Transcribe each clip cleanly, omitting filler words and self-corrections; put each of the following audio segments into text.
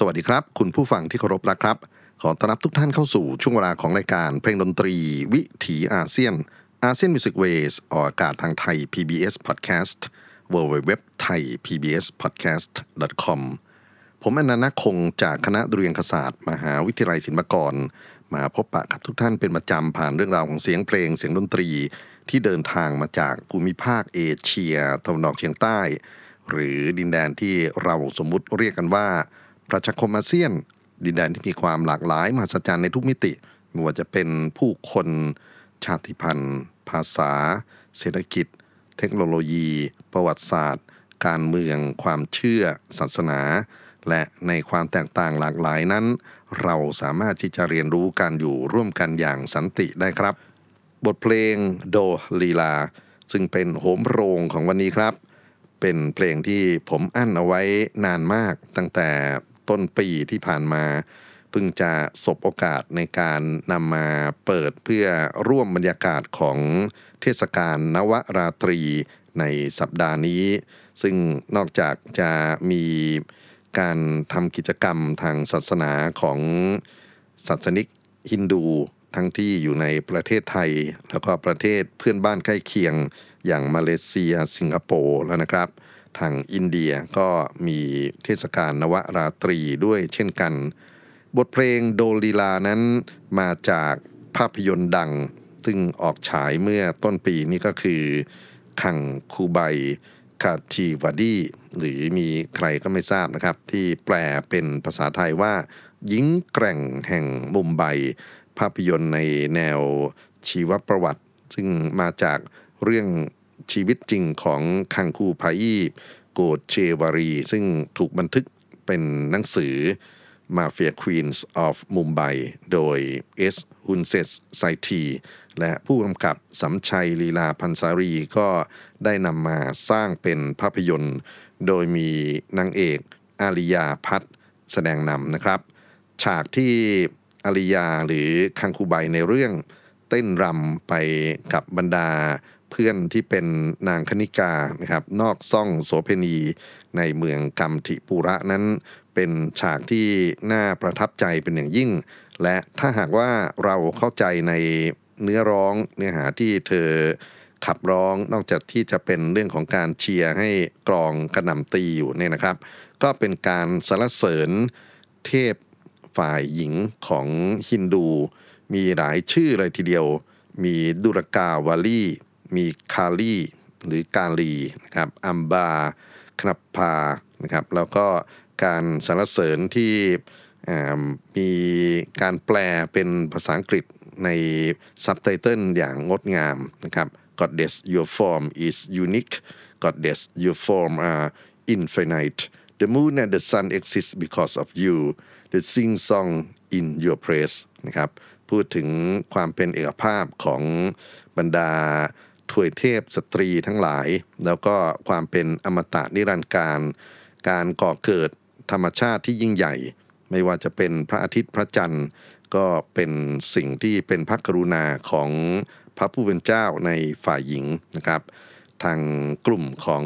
สวัสดีครับคุณผู้ฟังที่เคารพนะครับขอต้อนรับทุกท่านเข้าสู่ช่วงเวลาของรายการเพลงดนตรีวิถีอาเซียน ASEAN Music Ways ออกอากาศทางไทย PBS Podcast www.thaipbspodcast.com ผมอนันต์คงจากคณะดุเรียางคศาสตร์มหาวิทยาลัยศิลปากรมาพบปะกับทุกท่านเป็นประจำผ่านเรื่องราวของเสียงเพลงเสียงดนตรีที่เดินทางมาจากภูมิภาคเอเชียตะวันออกเฉียงใต้หรือดินแดนที่เราสมมุติเรียกกันว่าประชาคมอาเซียนดินแดนที่มีความหลากหลายมหัศจรรย์ในทุกมิติไม่ว่าจะเป็นผู้คนชาติพันธุ์ภาษาเศรษฐกิจเทคโนโลยีประวัติศาสตร์การเมืองความเชื่อศาสนาและในความแตกต่างหลากหลายนั้นเราสามารถที่จะเรียนรู้การอยู่ร่วมกันอย่างสันติได้ครับบทเพลงโดลีลาซึ่งเป็นโหมโรงของวันนี้ครับเป็นเพลงที่ผมอั้นเอาไว้นานมากตั้งแต่ต้นปีที่ผ่านมาเพิ่งจะสบโอกาสในการนำมาเปิดเพื่อร่วมบรรยากาศของเทศกาลนวราตรีในสัปดาห์นี้ซึ่งนอกจากจะมีการทำกิจกรรมทางศาสนาของศาสนิกฮินดูทั้งที่อยู่ในประเทศไทยแล้วก็ประเทศเพื่อนบ้านใกล้เคียงอย่างมาเลเซียสิงคโปร์แล้วนะครับทางอินเดียก็มีเทศกาลนวราตรีด้วยเช่นกันบทเพลงโดลีลานั้นมาจากภาพยนตร์ดังซึ่งออกฉายเมื่อต้นปีนี้ก็คือคังคูไบคาชีวาดีหรือมีใครก็ไม่ทราบนะครับที่แปลเป็นภาษาไทยว่าหญิงแกร่งแห่งมุมไบภาพยนตร์ในแนวชีวประวัติซึ่งมาจากเรื่องชีวิตจริงของคังคูไพโกเชวารีซึ่งถูกบันทึกเป็นหนังสือ Mafia Queens of Mumbai โดย S. Hunseth Saiti และผู้กำกับสำชัยลีลาพันสารีก็ได้นำมาสร้างเป็นภาพยนตร์โดยมีนางเอกอาริยาพัฒน์แสดงนำนะครับฉากที่อาริยาหรือคังคูไบในเรื่องเต้นรำไปกับบรรดาเพื่อนที่เป็นนางคณิกานะครับนอกซ่องโสเภณีในเมืองกัมถิปุระนั้นเป็นฉากที่น่าประทับใจเป็นอย่างยิ่งและถ้าหากว่าเราเข้าใจในเนื้อร้องเนื้อหาที่เธอขับร้องนอกจากที่จะเป็นเรื่องของการเชียร์ให้กลองกระหน่ำตีอยู่เนี่ยนะครับก็เป็นการสรรเสริญเทพฝ่ายหญิงของฮินดูมีหลายชื่อเลยทีเดียวมีดุรกาวาลีมีคาลีหรือกาลีนะครับอัมบาคณัปพานะครับแล้วก็การสรรเสริญที่มีการแปลเป็นภาษาอังกฤษในซับไตเติลอย่างงดงามนะครับ Goddess your form is unique Goddess your form are infinite The moon and the sun exist because of you The sing song in your praise นะครับพูดถึงความเป็นเอกภาพของบรรดาถวยเทพสตรีทั้งหลายแล้วก็ความเป็นอมตะนิรันดร์การการก่อเกิดธรรมชาติที่ยิ่งใหญ่ไม่ว่าจะเป็นพระอาทิตย์พระจันทร์ก็เป็นสิ่งที่เป็นพระกรุณาของพระผู้เป็นเจ้าในฝ่ายหญิงนะครับทางกลุ่มของ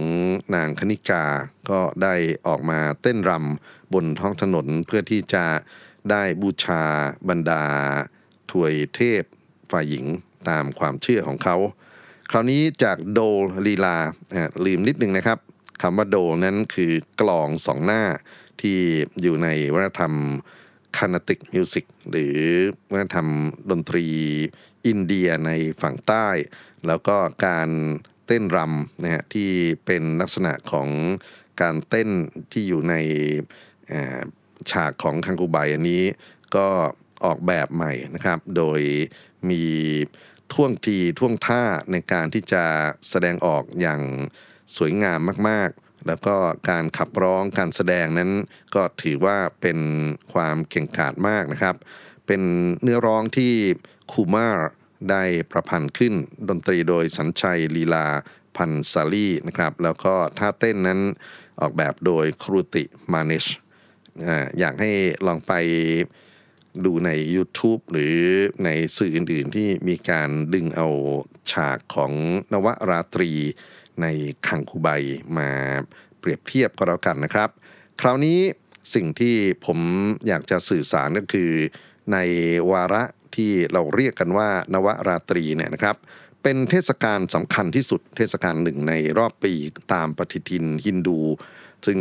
นางคณิกาก็ได้ออกมาเต้นรำบนท้องถนนเพื่อที่จะได้บูชาบรรดาถวยเทพฝ่ายหญิงตามความเชื่อของเขาคราวนี้จากโดลีลาลืมนิดนึงนะครับคำว่าโดนั้นคือกลองสองหน้าที่อยู่ในวัฒนธรรมคานาติกมิวสิกหรือวัฒนธรรมดนตรีอินเดียในฝั่งใต้แล้วก็การเต้นรำนะฮะที่เป็นลักษณะของการเต้นที่อยู่ในฉากของคังกูไบอันนี้ก็ออกแบบใหม่นะครับโดยมีท่วงทีท่วงท่าในการที่จะแสดงออกอย่างสวยงามมากๆแล้วก็การขับร้องการแสดงนั้นก็ถือว่าเป็นความเก่งกาจมากนะครับเป็นเนื้อร้องที่คูมาร์ได้ประพันธ์ขึ้นดนตรีโดยสัญชัยลีลาพันสารีนะครับแล้วก็ท่าเต้นนั้นออกแบบโดยครูติมานิชอยากให้ลองไปดูใน YouTube หรือในสื่ออื่นๆที่มีการดึงเอาฉากของนวราตรีในคังคูไบมาเปรียบเทียบก็แล้วกันนะครับคราวนี้สิ่งที่ผมอยากจะสื่อสารก็คือในวาระที่เราเรียกกันว่านวราตรีเนี่ยนะครับเป็นเทศกาลสำคัญที่สุดเทศกาลหนึ่งในรอบปีตามปฏิทินฮินดูซึ่ง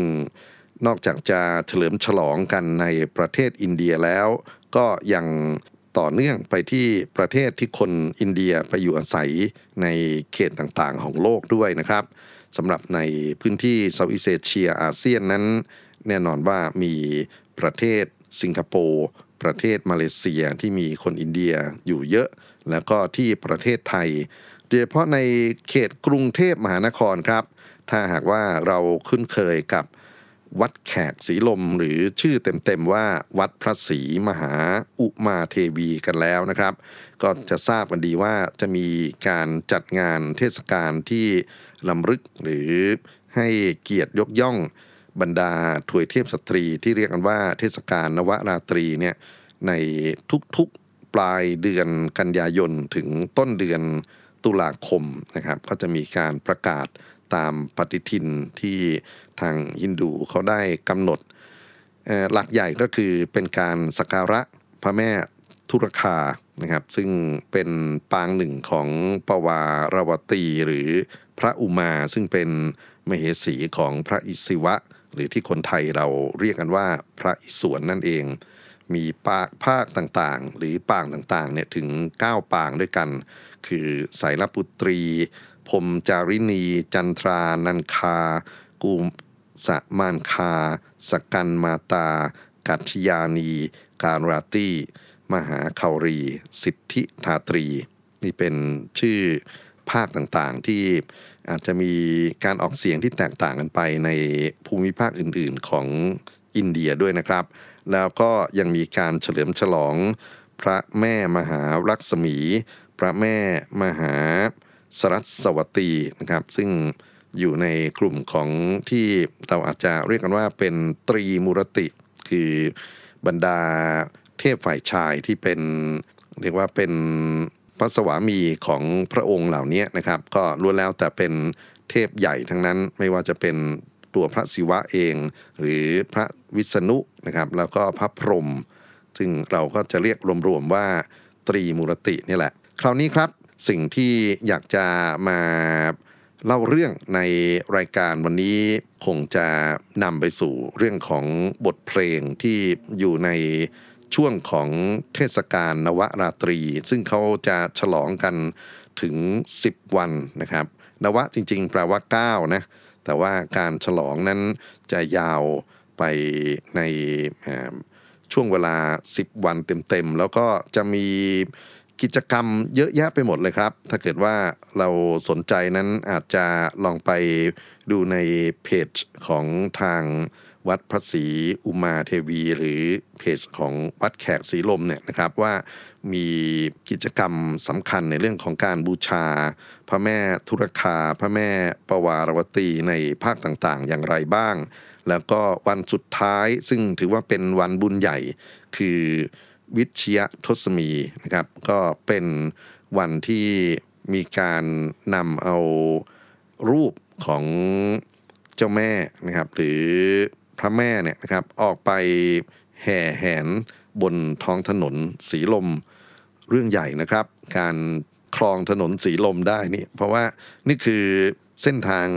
นอกจากจะเฉลิมฉลองกันในประเทศอินเดียแล้วก็ยังต่อเนื่องไปที่ประเทศที่คนอินเดียไปอยู่อาศัยในเขตต่างๆของโลกด้วยนะครับสำหรับในพื้นที่เซาท์อีสต์เอเชียอาเซียนนั้นแน่นอนว่ามีประเทศสิงคโปร์ประเทศมาเลเซียที่มีคนอินเดียอยู่เยอะแล้วก็ที่ประเทศไทยโดยเฉพาะในเขตกรุงเทพมหานครครับถ้าหากว่าเราคุ้นเคยกับวัดแขกศรีลมหรือชื่อเต็มๆว่าวัดพระศรีมหาอุมาเทวีกันแล้วนะครับก็จะทราบกันดีว่าจะมีการจัดงานเทศกาลที่รำลึกหรือให้เกียรติยกย่องบรรดาถวยเทพสตรีที่เรียกกันว่าเทศกาลนวราตรีเนี่ยในทุกๆปลายเดือนกันยายนถึงต้นเดือนตุลาคมนะครับก็จะมีการประกาศตามปฏิทินที่ทางฮินดูเขาได้กำหนดหลักใหญ่ก็คือเป็นการสักการะพระแม่ทุรคานะครับซึ่งเป็นปางหนึ่งของปวารวตีหรือพระอุมาซึ่งเป็นมเหสีของพระอิศิวะหรือที่คนไทยเราเรียกกันว่าพระอิศวรนั่นเองมีภาคต่างๆหรือปางต่างๆเนี่ยถึง9ปางด้วยกันคือไสยปุตรีพรหมจาริณีจันทรานันคากุมสะมานคาสกันมาตากัจฉยานีการราตีมหาเคารีสิทธิธาตรีนี่เป็นชื่อภาคต่างๆที่อาจจะมีการออกเสียงที่แตกต่างกันไปในภูมิภาคอื่นๆของอินเดียด้วยนะครับ แล้วก็ยังมีการเฉลิมฉลองพระแม่มหาลักษมีพระแม่มหาสรัสวตีนะครับซึ่งอยู่ในกลุ่มของที่เราอาจจะเรียกกันว่าเป็นตรีมูรติคือบรรดาเทพฝ่ายชายที่เป็นเรียกว่าเป็นพระสวามีของพระองค์เหล่านี้นะครับก็ล้วนแล้วแต่เป็นเทพใหญ่ทั้งนั้นไม่ว่าจะเป็นตัวพระศิวะเองหรือพระวิษณุนะครับแล้วก็พระพรหมซึ่งเราก็จะเรียกรวมๆว่าตรีมูรตินี่แหละคราวนี้ครับสิ่งที่อยากจะมาเล่าเรื่องในรายการวันนี้คงจะนำไปสู่เรื่องของบทเพลงที่อยู่ในช่วงของเทศกาลนวราตรีซึ่งเขาจะฉลองกันถึง10วันนะครับนวะจริงๆแปลว่า9นะแต่ว่าการฉลองนั้นจะยาวไปในช่วงเวลา10วันเต็มๆแล้วก็จะมีกิจกรรมเยอะแยะไปหมดเลยครับถ้าเกิดว่าเราสนใจนั้นอาจจะลองไปดูในเพจของทางวัดพระศรีอุมาเทวีหรือเพจของวัดแขกศรีลมเนี่ยนะครับว่ามีกิจกรรมสำคัญในเรื่องของการบูชาพระแม่ธุรคาพระแม่ปวารวตีในภาคต่างๆอย่างไรบ้างแล้วก็วันสุดท้ายซึ่งถือว่าเป็นวันบุญใหญ่คือวิชยทศมีนะครับก็เป็นวันที่มีการนำเอารูปของเจ้าแม่นะครับหรือพระแม่เนี่ยนะครับออกไปแห่แหนบนท้องถนนศรีลมเรื่องใหญ่นะครับการครองถนนศรีลมได้นี่เพราะว่านี่คือเส้นทาง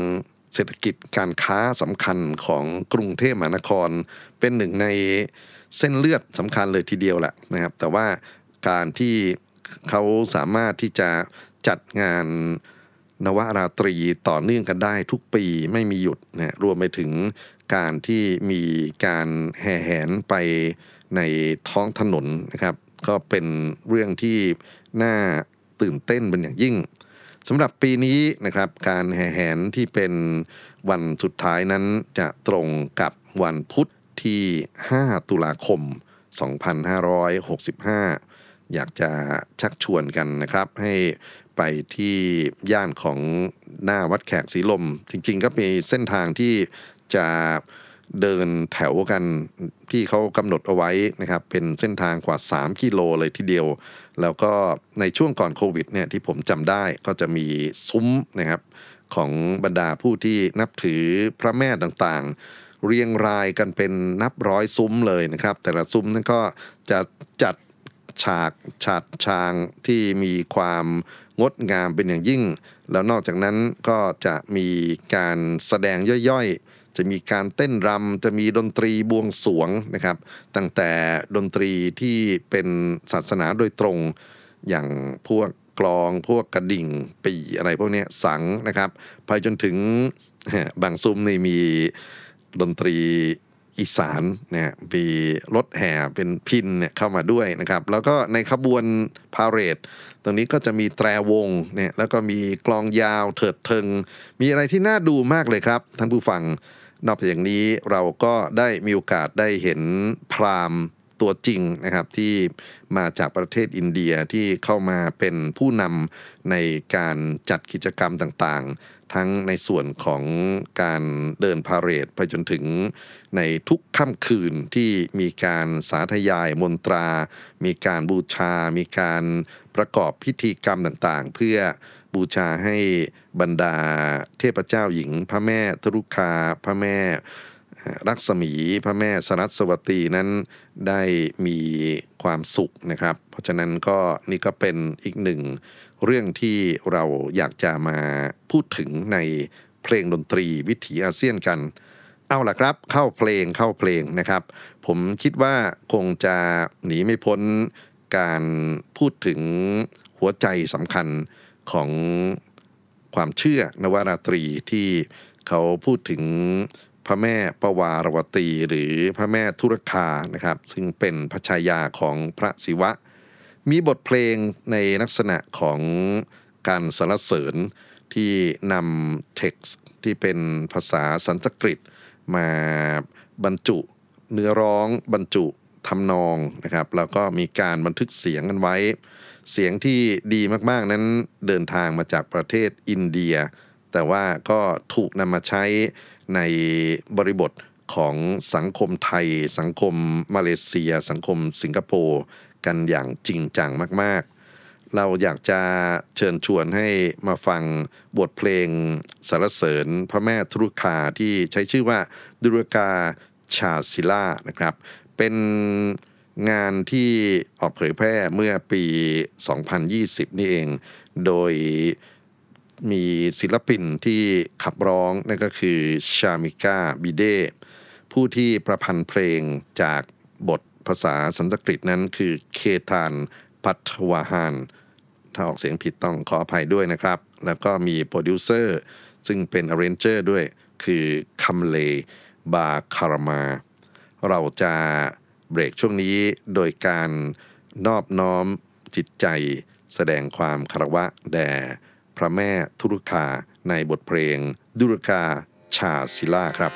เศรษฐกิจการค้าสำคัญของกรุงเทพมหานครเป็นหนึ่งในเส้นเลือดสำคัญเลยทีเดียวแหละนะครับแต่ว่าการที่เขาสามารถที่จะจัดงานนวราตรีต่อเนื่องกันได้ทุกปีไม่มีหยุดนะรวมไปถึงการที่มีการแห่แหนไปในท้องถนนนะครับก็เป็นเรื่องที่น่าตื่นเต้นเป็นอย่างยิ่งสำหรับปีนี้นะครับการแห่แหนที่เป็นวันสุดท้ายนั้นจะตรงกับวันพุธที่5ตุลาคม2565อยากจะชักชวนกันนะครับให้ไปที่ย่านของหน้าวัดแขกศรีลมจริงๆก็มีเส้นทางที่จะเดินแถวกันที่เขากำหนดเอาไว้นะครับเป็นเส้นทางกว่า3กิโลเลยทีเดียวแล้วก็ในช่วงก่อนโควิดเนี่ยที่ผมจำได้ก็จะมีซุ้มนะครับของบรรดาผู้ที่นับถือพระแม่ต่างๆเรียงรายกันเป็นนับร้อยซุ้มเลยนะครับแต่ละซุ้มนั้นก็จะจัดฉากฉัดฉางที่มีความงดงามเป็นอย่างยิ่งแล้วนอกจากนั้นก็จะมีการแสดงย่อยๆจะมีการเต้นรำจะมีดนตรีบวงสรวงนะครับตั้งแต่ดนตรีที่เป็นศาสนาโดยตรงอย่างพวกกลองพวกกระดิ่งปี่อะไรพวกนี้สังนะครับไปจนถึงบางซุ้มนี่มีดนตรีอีสานเนี่ยมีรถแห่เป็นพินเนี่ยเข้ามาด้วยนะครับแล้วก็ในขบวนพาเหรดตรงนี้ก็จะมีแตรวงเนี่ยแล้วก็มีกลองยาวเถิดเทิงมีอะไรที่น่าดูมากเลยครับท่านผู้ฟังนอกจากอย่างนี้เราก็ได้มีโอกาสได้เห็นพราหมณ์ตัวจริงนะครับที่มาจากประเทศอินเดียที่เข้ามาเป็นผู้นำในการจัดกิจกรรมต่างๆทั้งในส่วนของการเดินพาเหรดไปจนถึงในทุกค่ำคืนที่มีการสาธยายมนตรามีการบูชามีการประกอบพิธีกรรมต่างๆเพื่อบูชาให้บรรดาเทพเจ้าหญิงพระแม่ทรุคาพระแม่ลักษมีพระแม่สรัสวตีนั้นได้มีความสุขนะครับเพราะฉะนั้นก็นี่ก็เป็นอีกหนึ่งเรื่องที่เราอยากจะมาพูดถึงในเพลงดนตรีวิถีอาเซียนกันเอาล่ะครับเข้าเพลงนะครับผมคิดว่าคงจะหนีไม่พ้นการพูดถึงหัวใจสำคัญของความเชื่อนวราตรีที่เขาพูดถึงพระแม่ปวารวตีหรือพระแม่ธุรคานะครับซึ่งเป็นพระชายาของพระศิวะมีบทเพลงในลักษณะของการสรรเสริญที่นำเท็กซ์ที่เป็นภาษาสันสกฤตมาบรรจุเนื้อร้องบรรจุ ทำนองนะครับแล้วก็มีการบันทึกเสียงกันไว้เสียงที่ดีมากๆนั้นเดินทางมาจากประเทศอินเดียแต่ว่าก็ถูกนำมาใช้ในบริบทของสังคมไทยสังคมมาเลเซียสังคมสิงคโปร์กันอย่างจริงจังมากๆเราอยากจะเชิญชวนให้มาฟังบทเพลงสรรเสริญพระแม่ทุรคาที่ใช้ชื่อว่าดุรกาชาศิลานะครับเป็นงานที่ออกเผยแพร่เมื่อปี 2020 นี่เองโดยมีศิลปินที่ขับร้องนั่นก็คือชามิก้าบิเดผู้ที่ประพันธ์เพลงจากบทภาษาสันสกฤตนั้นคือเคธานพัทวาหานถ้าออกเสียงผิดต้องขออภัยด้วยนะครับแล้วก็มีโปรดิวเซอร์ซึ่งเป็นอาร์เรนเจอร์ด้วยคือคัมเลบาคารามาเราจะเบรกช่วงนี้โดยการนอบน้อมจิตใจแสดงความคารวะแด่พระแม่ทุรคาในบทเพลงดุรกาชาศิลาครับ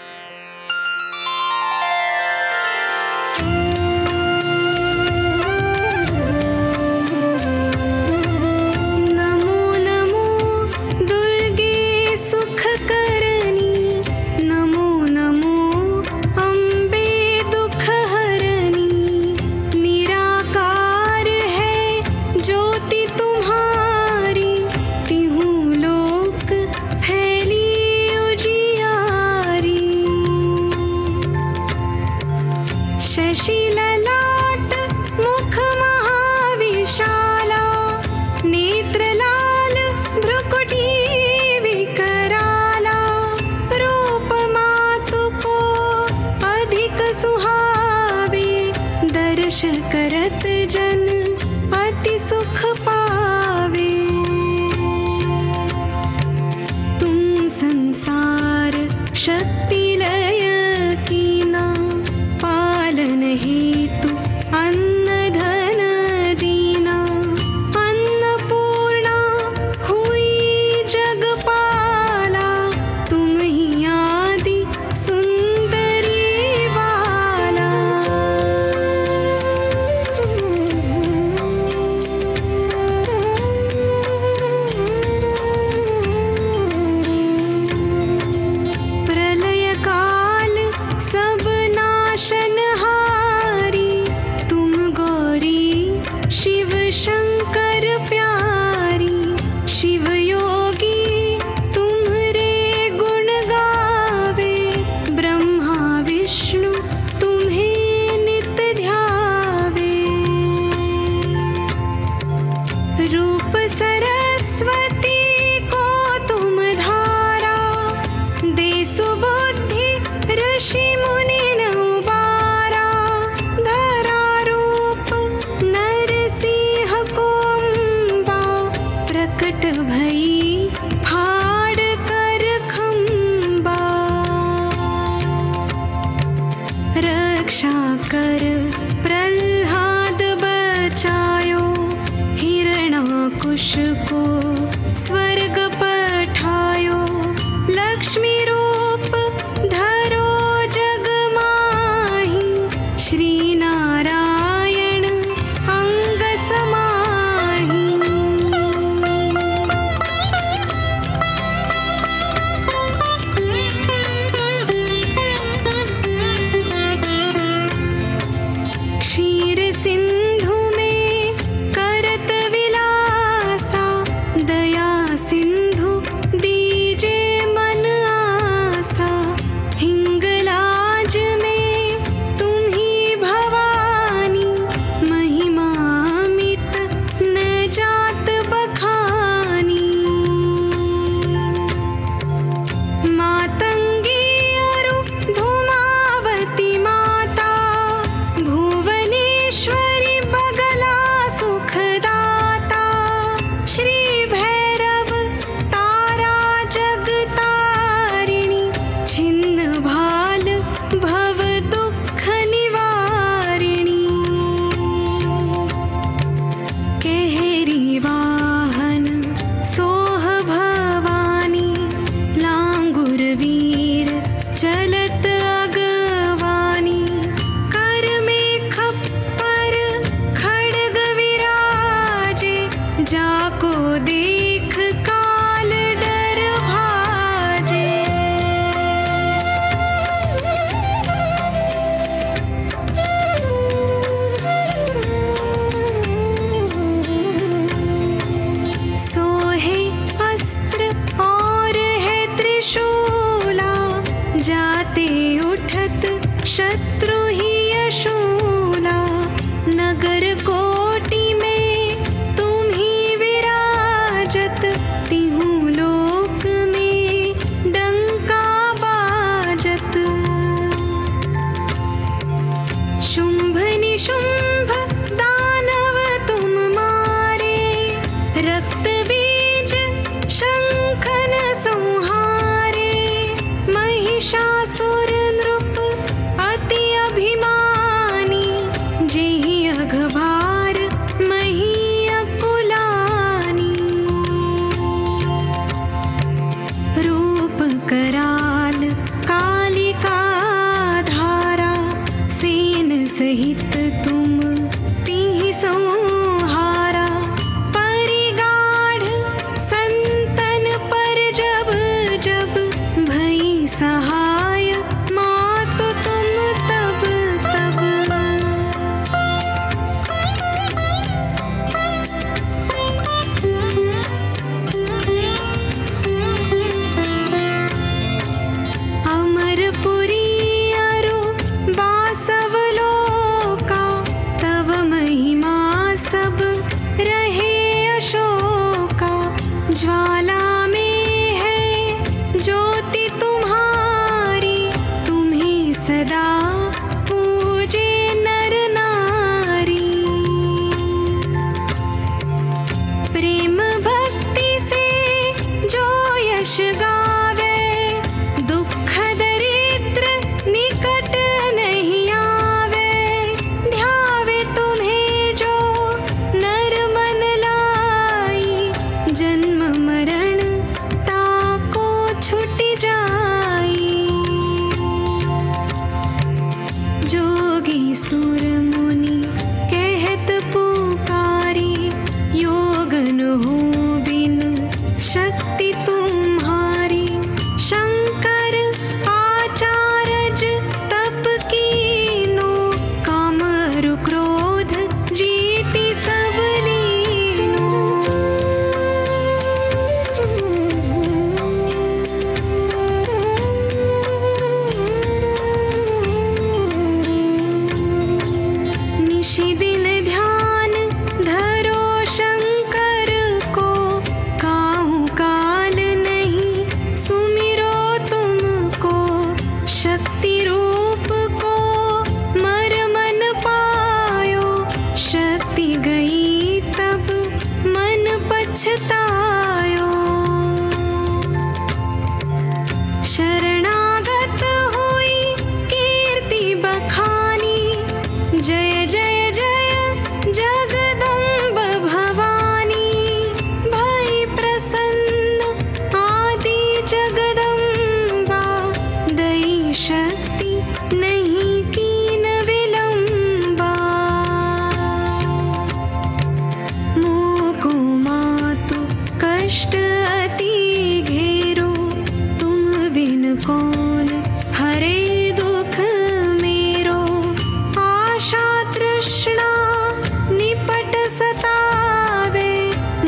क्षीर सिंधु में करत विलासा पछतायो शरणागत हुई कीर्ति बखानी जय जय जय जगदम्ब भवानी भई प्रसन्न आदि जगदम्बा दई शक्ति नहीं कीन विलंबा मोको मातु कष्ट अति घेरो तुम बिन कौन हरे दुख मेरो आशा तृष्णा निपट सतावे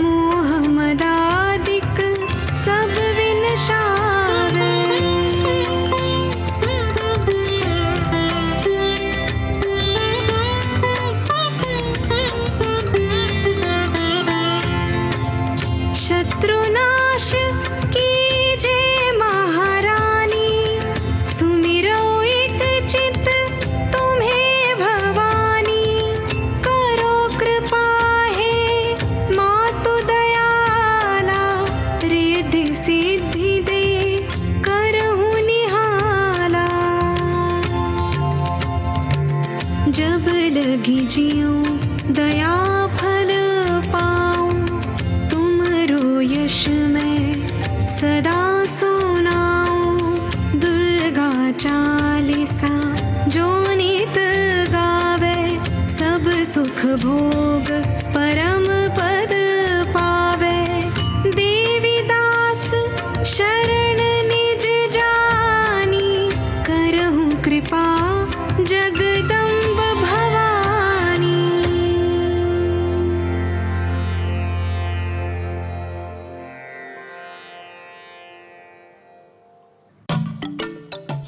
मोह मदादिक सब विनशावे शत्रुनाश जब लगी जीऊं दया फल पाऊं तुमरो यश मैं सदा सुनाऊं दुर्गा चालीसा जो नित गावे सब सुख भोग परम पद पावे देवीदास शरण निज जानी करहूं कृपा जगदम्बा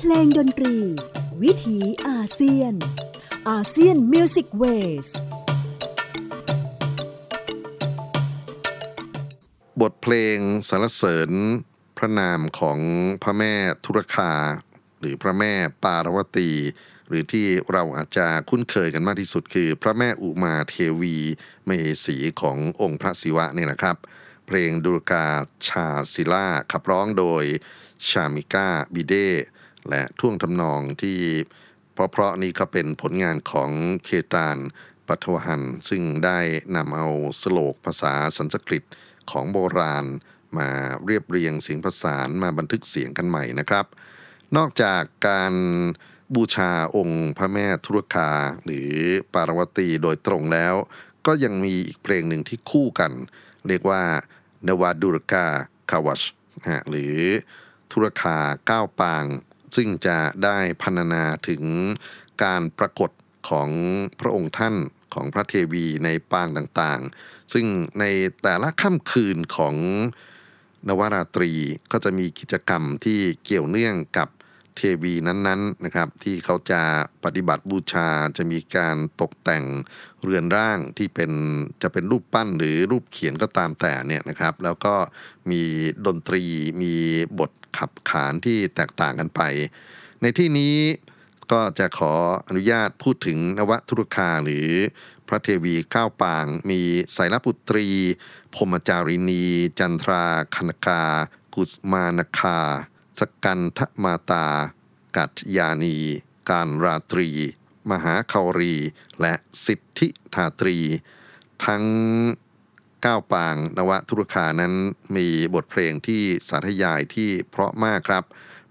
เพลงดนตรีวิถีอาเซียน ASEAN Music Ways บทเพลงสรรเสริญพระนามของพระแม่ธุรคาหรือพระแม่ปารวตีหรือที่เราอาจจะคุ้นเคยกันมากที่สุดคือพระแม่อุมาเทวีเมเหสีขององค์พระศิวะนี่แหละครับเพลงดุลกาชาศิลาขับร้องโดยชามิก้าบิเดและท่วงทำนองที่เพราะนี้ก็เป็นผลงานของเคตานปัทวหันซึ่งได้นำเอาสโลกภาษาสันสกฤตของโบราณมาเรียบเรียงเสียงประสานมาบันทึกเสียงกันใหม่นะครับนอกจากการบูชาองค์พระแม่ธุรคาหรือปารวตีโดยตรงแล้วก็ยังมีอีกเพลงหนึ่งที่คู่กันเรียกว่านวาดุรกาคาวัชหรือธุรคาก้าวปางซึ่งจะได้พรรณนาถึงการปรากฏของพระองค์ท่านของพระเทวีในปางต่างๆซึ่งในแต่ละค่ำคืนของนวราตรีก็จะมีกิจกรรมที่เกี่ยวเนื่องกับเทวีนั้นๆนะครับที่เขาจะปฏิบัติบูชาจะมีการตกแต่งเรือนร่างที่จะเป็นรูปปั้นหรือรูปเขียนก็ตามแต่เนี่ยนะครับแล้วก็มีดนตรีมีบทขับขานที่แตกต่างกันไปในที่นี้ก็จะขออนุญาตพูดถึงนวธุรคาหรือพระเทวีก้าวปางมีไสยปุตรีพรหมจารินีจันทราคณกากุสมานคาสกันทมาตากัจยานีการราตรีมหาคาวรีและสิทธิธาตรีทั้งก้าวปางนวธุรคานั้นมีบทเพลงที่สาธยายที่เพราะมากครับ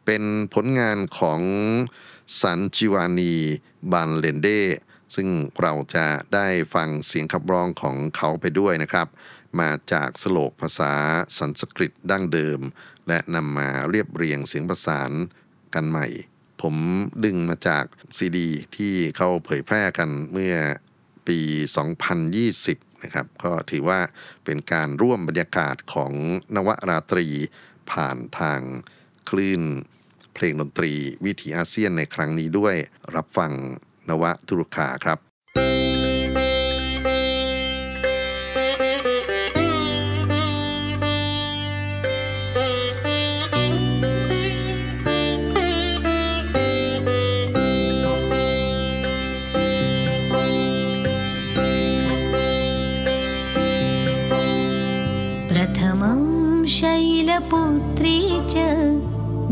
เป็นผลงานของสันจิวานีบันเลนเดซึ่งเราจะได้ฟังเสียงขับร้องของเขาไปด้วยนะครับมาจากสโลกภาษาสันสกฤตดั้งเดิมและนำมาเรียบเรียงเสียงประสานกันใหม่ผมดึงมาจากซีดีที่เขาเผยแพร่กันเมื่อปี 2020นะครับก็ถือว่าเป็นการร่วมบรรยากาศของนวราตรีผ่านทางคลื่นเพลงดนตรีวิถีอาเซียนในครั้งนี้ด้วยรับฟังนวธุรคาครับ पुत्री च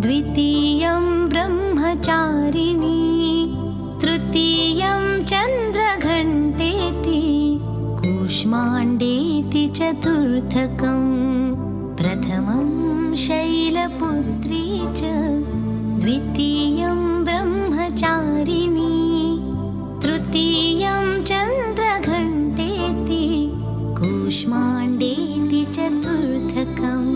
द्वितीयं ब्रह्मचारिणी तृतीयं चन्द्रघण्टेति कूष्माण्डेति चतुर्थकं प्रथमं शैलपुत्री च द्वितीयं ब्रह्मचारिणी तृतीयं चन्द्रघण्टेति कूष्माण्डेति चतुर्थकम्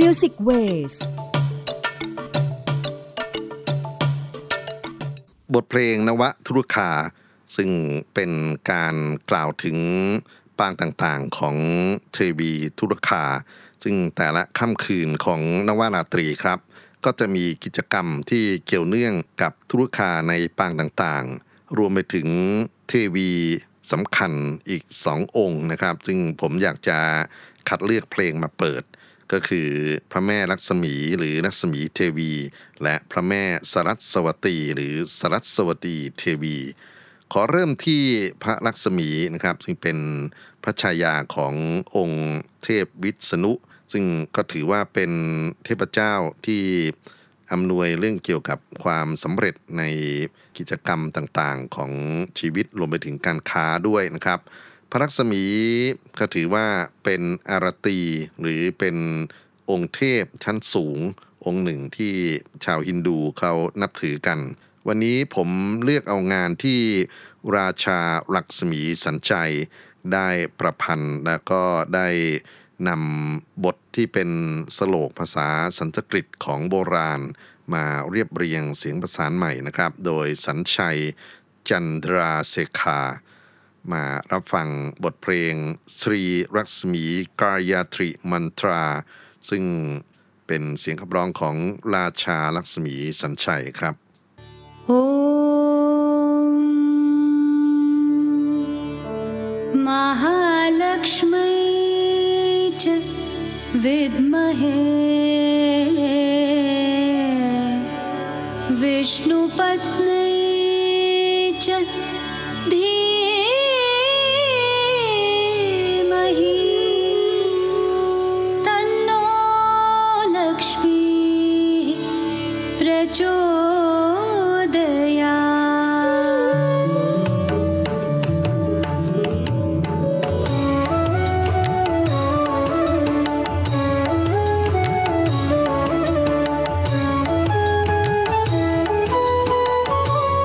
Music Ways บทเพลงนวธุรคาซึ่งเป็นการกล่าวถึงปางต่างๆของเทวีธุรคาซึ่งแต่ละค่ำคืนของนวราตรีครับก็จะมีกิจกรรมที่เกี่ยวเนื่องกับธุรคาในปางต่างๆรวมไปถึงเทวีสำคัญอีก2องค์นะครับซึ่งผมอยากจะคัดเลือกเพลงมาเปิดก็คือพระแม่ลักษมีหรือลักษมีเทวีและพระแม่สรัสวตีหรือสรัสวตีเทวีขอเริ่มที่พระลักษมีนะครับซึ่งเป็นพระฉายาขององค์เทพวิษณุซึ่งก็ถือว่าเป็นเทพเจ้าที่อำนวยเรื่องเกี่ยวกับความสำเร็จในกิจกรรมต่างๆของชีวิตรวมไปถึงการค้าด้วยนะครับพระลักษมีก็ถือว่าเป็นอารตีหรือเป็นองค์เทพชั้นสูงองค์หนึ่งที่ชาวฮินดูเขานับถือกันวันนี้ผมเลือกเอางานที่ราชาลักษมีสัญชัยได้ประพันธ์แล้วก็ได้นำบทที่เป็นสโลกภาษาสันสกฤตของโบราณมาเรียบเรียงเสียงประสานใหม่นะครับโดยสัญชัยจันทราเสขา มารับฟังบทเพลงศรีรัศมีกายาตริมนตราซึ่งเป็นเสียงขับร้องของราชาลักษมีสัญชัยครับโอมหาลักษมีจวิดมเหวิชนุปัตนีจดีเ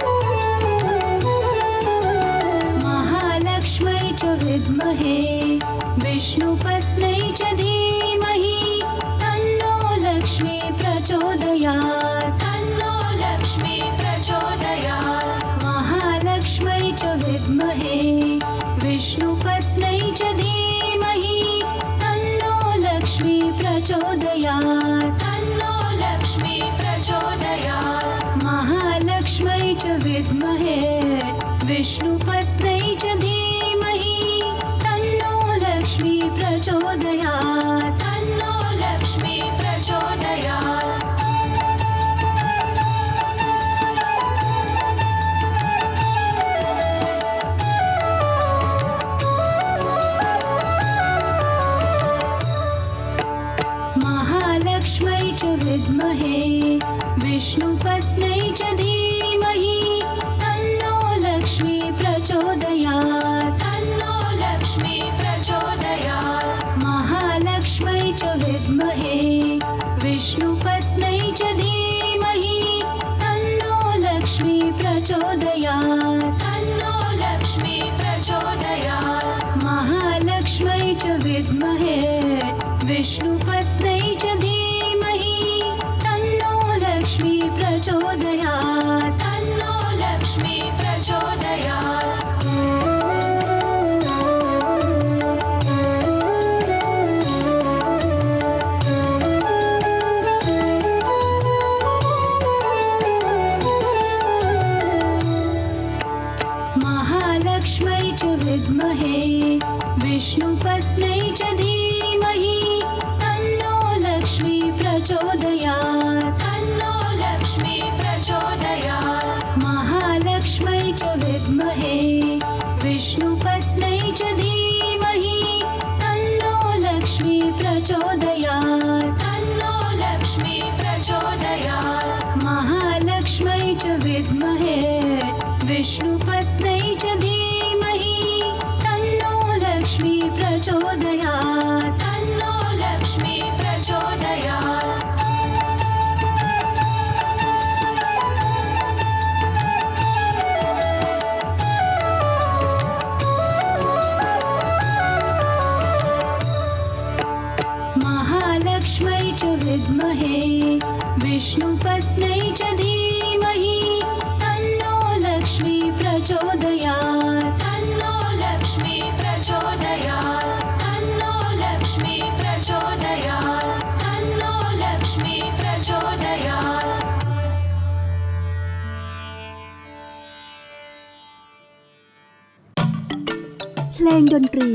พลงดนตรี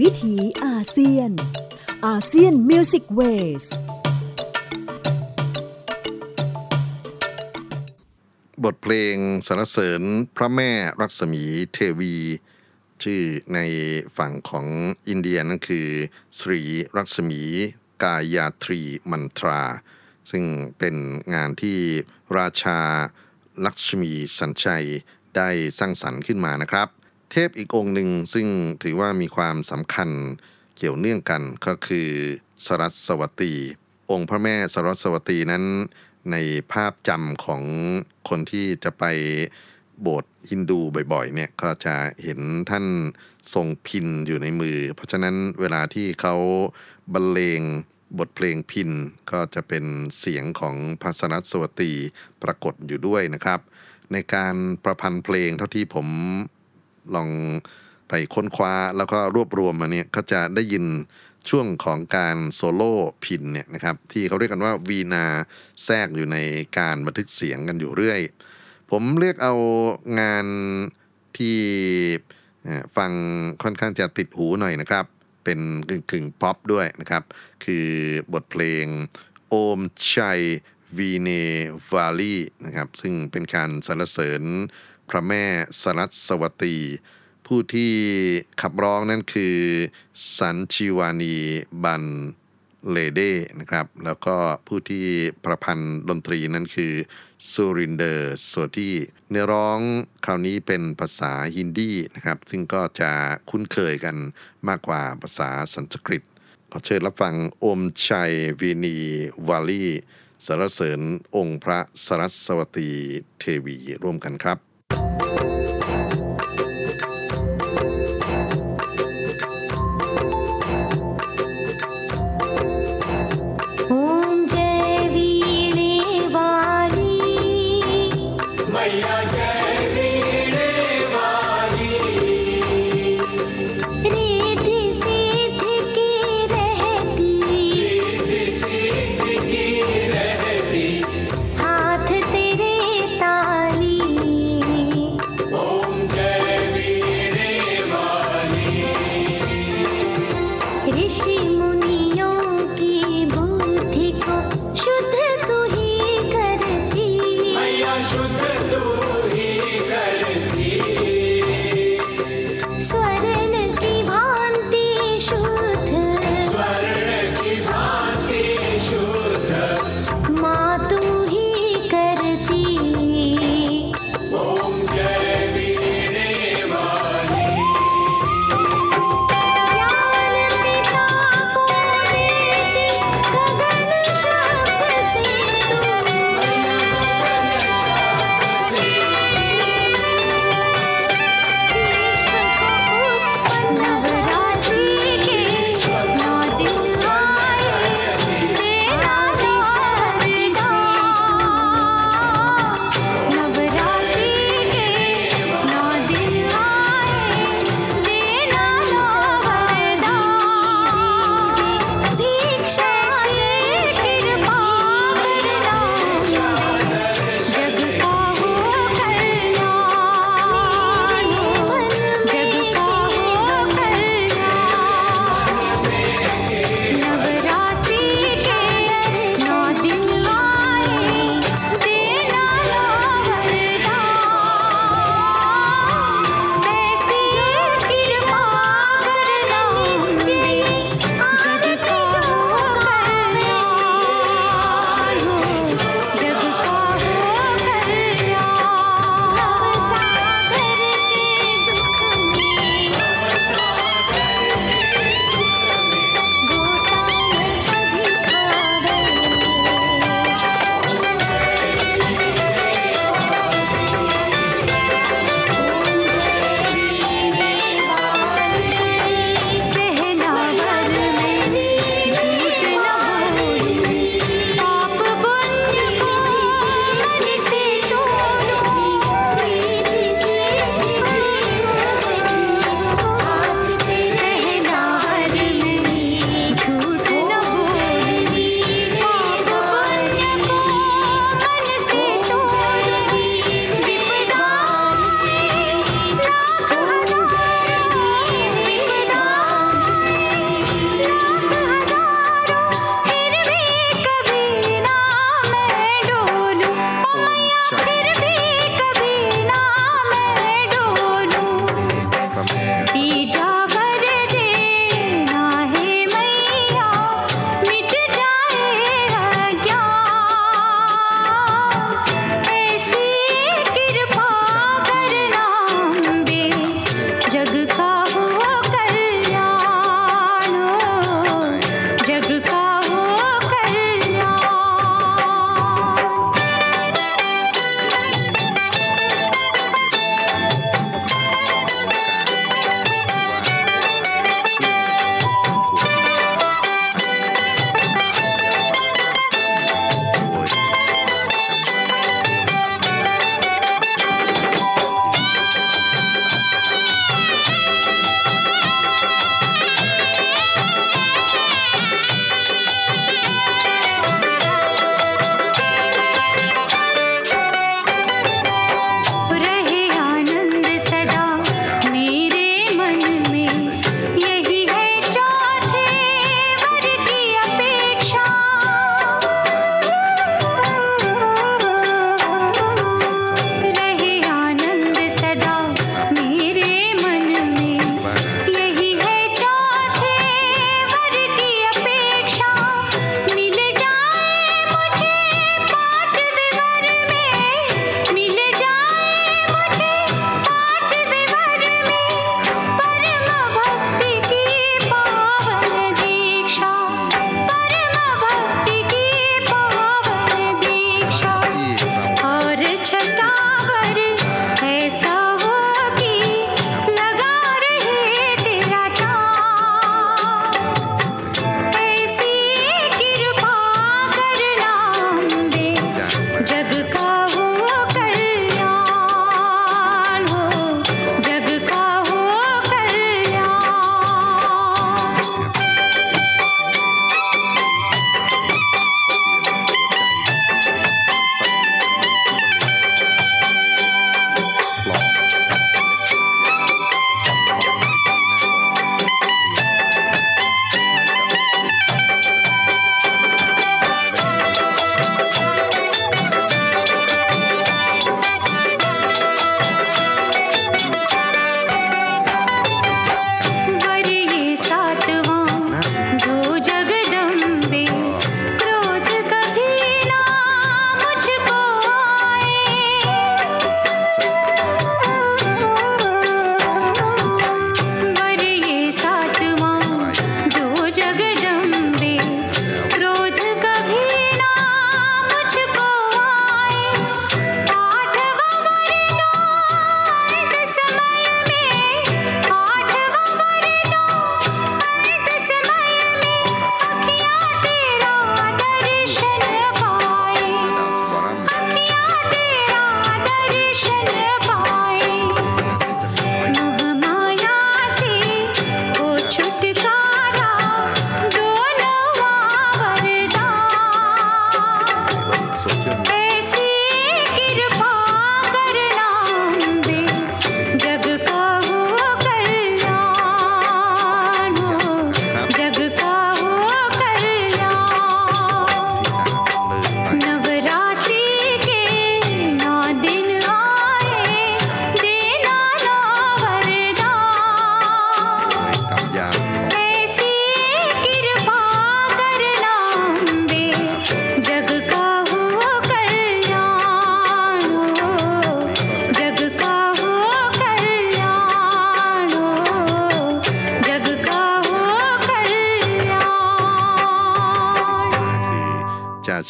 วิถีอาเซียน ASEAN Music Ways บทเพลงสรรเสริญพระแม่รักษมีเทวีชื่อในฝั่งของอินเดียนั่นคือศรีรักษมีกายาตรีมนตราซึ่งเป็นงานที่ราชาลักษมีสัญชัยได้สร้างสรรค์ขึ้นมานะครับเทพอีกองค์หนึ่งซึ่งถือว่ามีความสำคัญเกี่ยวเนื่องกันก็คือสรสวตีองค์พระแม่สรสวตีนั้นในภาพจำของคนที่จะไปโบสถ์ฮินดูบ่อยๆเนี่ยก็จะเห็นท่านทรงพิณอยู่ในมือเพราะฉะนั้นเวลาที่เขาบรรเลงบทเพลงพิณก็จะเป็นเสียงของพระสรสวตีปรากฏอยู่ด้วยนะครับในการประพันธ์เพลงเท่าที่ผมลอง ไปค้นคว้าแล้วก็รวบรวมมาเนี่ยก็จะได้ยินช่วงของการโซโล่พินเนี่ยนะครับที่เขาเรียกกันว่าวีณาแทรกอยู่ในการบันทึกเสียงกันอยู่เรื่อยผมเลือกเอางานที่ฟังค่อนข้างจะติดหูหน่อยนะครับเป็นกึ่งๆป๊อปด้วยนะครับคือบทเพลงโอมชัยวีเนวาลีนะครับซึ่งเป็นการสรรเสริญพระแม่สรัสวตีผู้ที่ขับร้องนั่นคือสัญชิวานีบันเลเด้นะครับแล้วก็ผู้ที่ประพันธ์ดนตรีนั้นคือสุรินเดอร์โสตีเนื้อร้องคราวนี้เป็นภาษาฮินดีนะครับซึ่งก็จะคุ้นเคยกันมากกว่าภาษาสันสกฤตขอเชิญรับฟังโอมชัยวีนีวาลีสรรเสริญองค์พระสรัสวตีเทวีร่วมกันครับ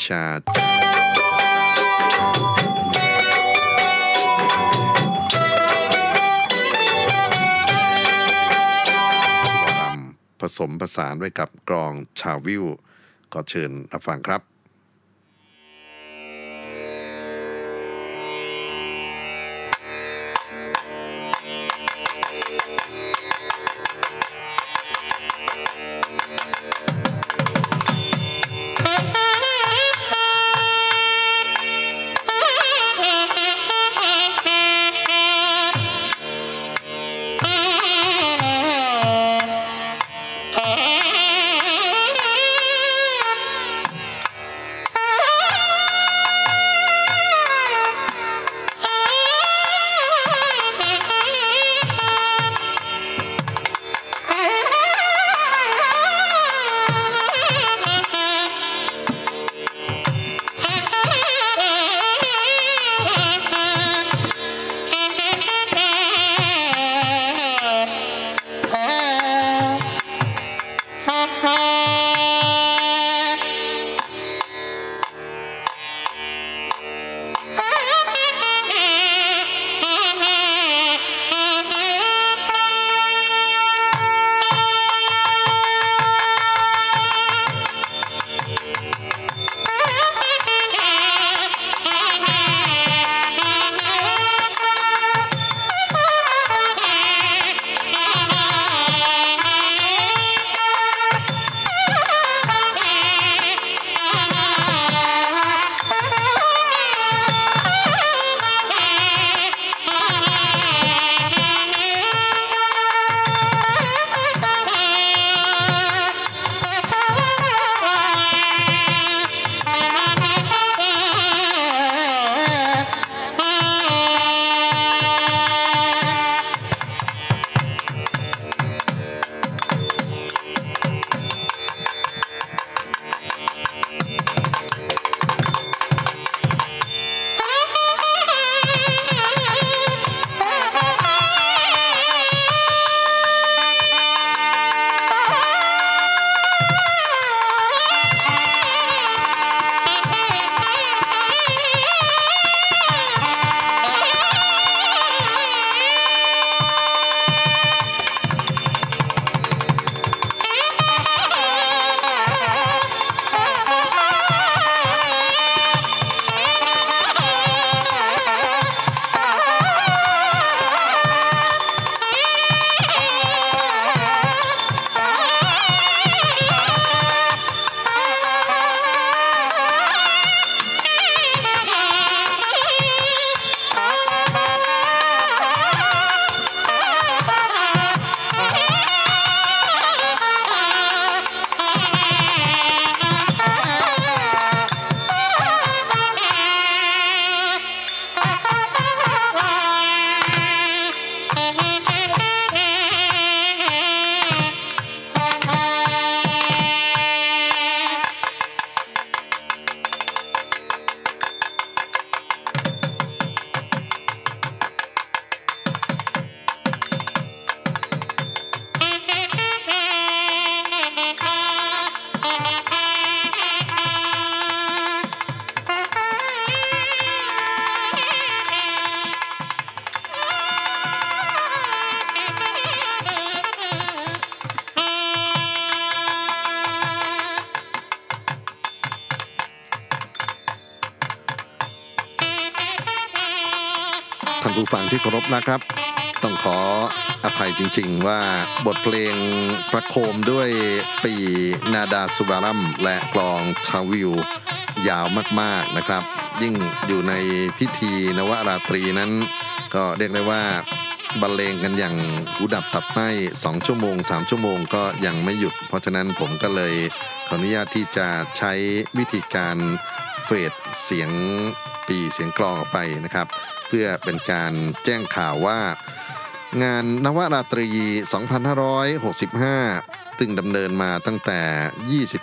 ชาติผสมผสานไว้กับกลองชาวิวขอเชิญรับฟังครับผู้ฟังที่เคารพนะครับต้องขออภัยจริงๆว่าบทเพลงประโคมด้วยปีนาดาสุบารัมและกลองชาวิวยาวมากๆนะครับยิ่งอยู่ในพิธีนวราตรีนั้นก็เรียกได้ว่าบรรเลงกันอย่างหูดับตับไหม้2ชั่วโมง3ชั่วโมงก็ยังไม่หยุดเพราะฉะนั้นผมก็เลยขออนุญาตที่จะใช้วิธีการเฟดเสียงปีเสียงกลองออกไปนะครับเพื่อเป็นการแจ้งข่าวว่างานนวราตรี 2565 ซึ่งดำเนินมาตั้งแต่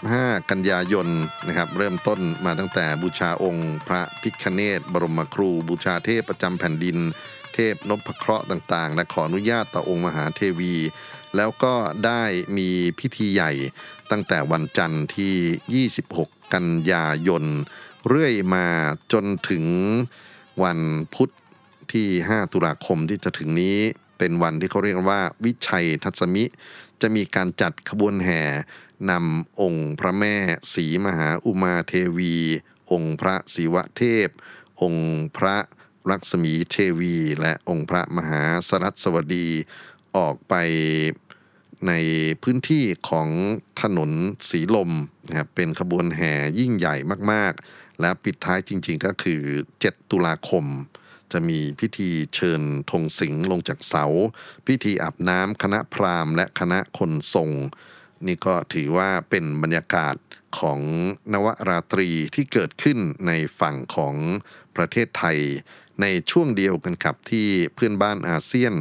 25 กันยายนนะครับเริ่มต้นมาตั้งแต่บูชาองค์พระพิฆเนศบรมครูบูชาเทพประจำแผ่นดิน เทพนพเคราะห์ต่างๆและขออนุญาตต่อองค์มหาเทวีแล้วก็ได้มีพิธีใหญ่ตั้งแต่วันจันทร์ที่26กันยายนเรื่อยมาจนถึงวันพุธที่5ตุลาคมที่จะถึงนี้เป็นวันที่เขาเรียกว่าวิชัยทัศมิจะมีการจัดขบวนแห่นำองค์พระแม่ศรีมหาอุมาเทวีองค์พระศิวะเทพองค์พระลักษมีเทวีและองค์พระมหาสรัสวดีออกไปในพื้นที่ของถนนสีลมนะครับเป็นขบวนแห่ยิ่งใหญ่มากๆและปิดท้ายจริงๆก็คือ7ตุลาคมจะมีพิธีเชิญธงสิงห์ลงจากเสาพิธีอาบน้ำคณะพราหมณ์และคณะคนทรงนี่ก็ถือว่าเป็นบรรยากาศของนวราตรีที่เกิดขึ้นในฝั่งของประเทศไทยในช่วงเดียวกันกับที่เพื่อนบ้านอาเซียน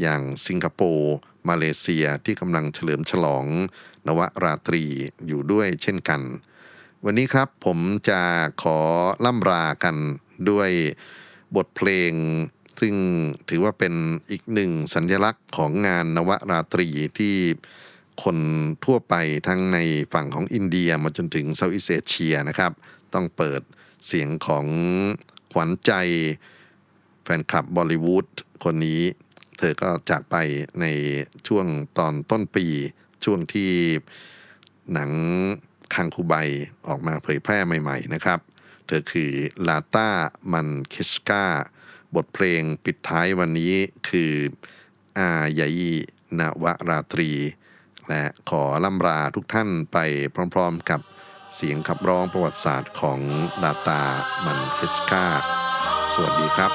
อย่างสิงคโปร์มาเลเซียที่กำลังเฉลิมฉลองนวราตรีอยู่ด้วยเช่นกันวันนี้ครับผมจะขอล่ำลากันด้วยบทเพลงซึ่งถือว่าเป็นอีกหนึ่งสัญลักษณ์ของงานนวราตรีที่คนทั่วไปทั้งในฝั่งของอินเดียมาจนถึงเซาท์อีสต์เอเชียนะครับต้องเปิดเสียงของขวัญใจแฟนคลับบอลลีวูดคนนี้เธอก็จากไปในช่วงตอนต้นปีช่วงที่หนังคังคูไบออกมาเผยแพร่ใหม่ๆนะครับเธอคือลาต้ามันคิชกาบทเพลงปิดท้ายวันนี้คืออาใหญ่นวราตรีและขอล่ำลาทุกท่านไปพร้อมๆกับเสียงขับร้องประวัติศาสตร์ของลาต้ามันคิชกาสวัสดีครับ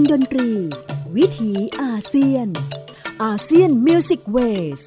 งดนตรีวิถีอาเซียน ASEAN Music Ways